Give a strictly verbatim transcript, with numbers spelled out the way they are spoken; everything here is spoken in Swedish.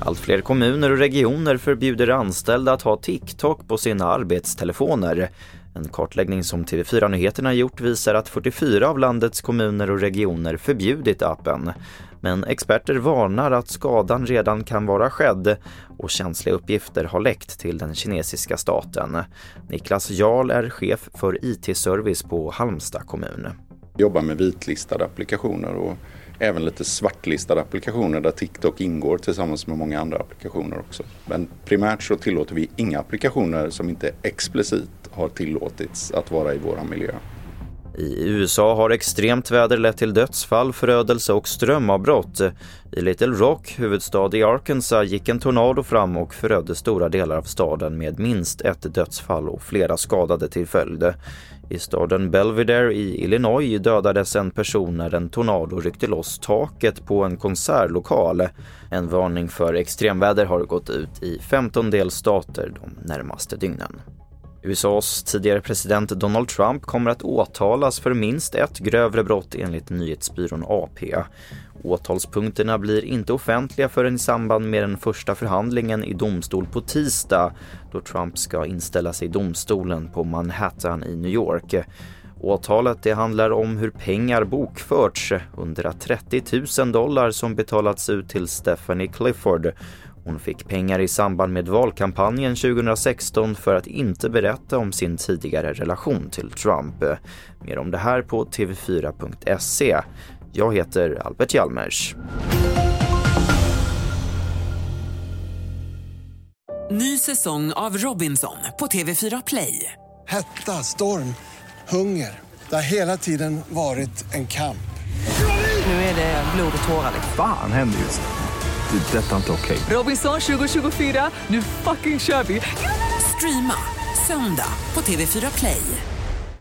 Allt fler kommuner och regioner förbjuder anställda att ha TikTok på sina arbetstelefoner. En kartläggning som T V fyra-nyheterna gjort visar att fyrtiofyra av landets kommuner och regioner förbjudit appen. Men experter varnar att skadan redan kan vara skedd och känsliga uppgifter har läckt till den kinesiska staten. Niklas Jarl är chef för I T-service på Halmstad kommun. Jobbar med vitlistade applikationer och även lite svartlistade applikationer där TikTok ingår tillsammans med många andra applikationer också. Men primärt så tillåter vi inga applikationer som inte explicit har tillåtits att vara i vår miljö. I U S A har extremt väder lett till dödsfall, förödelse och strömavbrott. I Little Rock, huvudstad i Arkansas, gick en tornado fram och förödde stora delar av staden med minst ett dödsfall och flera skadade till följd. I staden Belvedere i Illinois dödades en person när en tornado ryckte loss taket på en konsertlokal. En varning för extremväder har gått ut i femton delstater de närmaste dygnen. U S As tidigare president Donald Trump kommer att åtalas för minst ett grövre brott enligt nyhetsbyrån A P. Åtalspunkterna blir inte offentliga förrän i samband med den första förhandlingen i domstol på tisdag, då Trump ska inställa sig i domstolen på Manhattan i New York. Åtalet det handlar om hur pengar bokförts, etthundratrettio tusen dollar som betalats ut till Stephanie Clifford. Hon fick pengar i samband med valkampanjen tjugohundrasexton för att inte berätta om sin tidigare relation till Trump. Mer om det här på T V fyra punkt se. Jag heter Albert Jalmers. Ny säsong av Robinson på T V fyra Play. Hetta, storm, hunger. Det har hela tiden varit en kamp. Nu är det blod och tårar. Fan händer just det. Detta är inte okej. Robinson tjugohundratjugofyra, nu fucking kör vi. Streama söndag på T V fyra Play.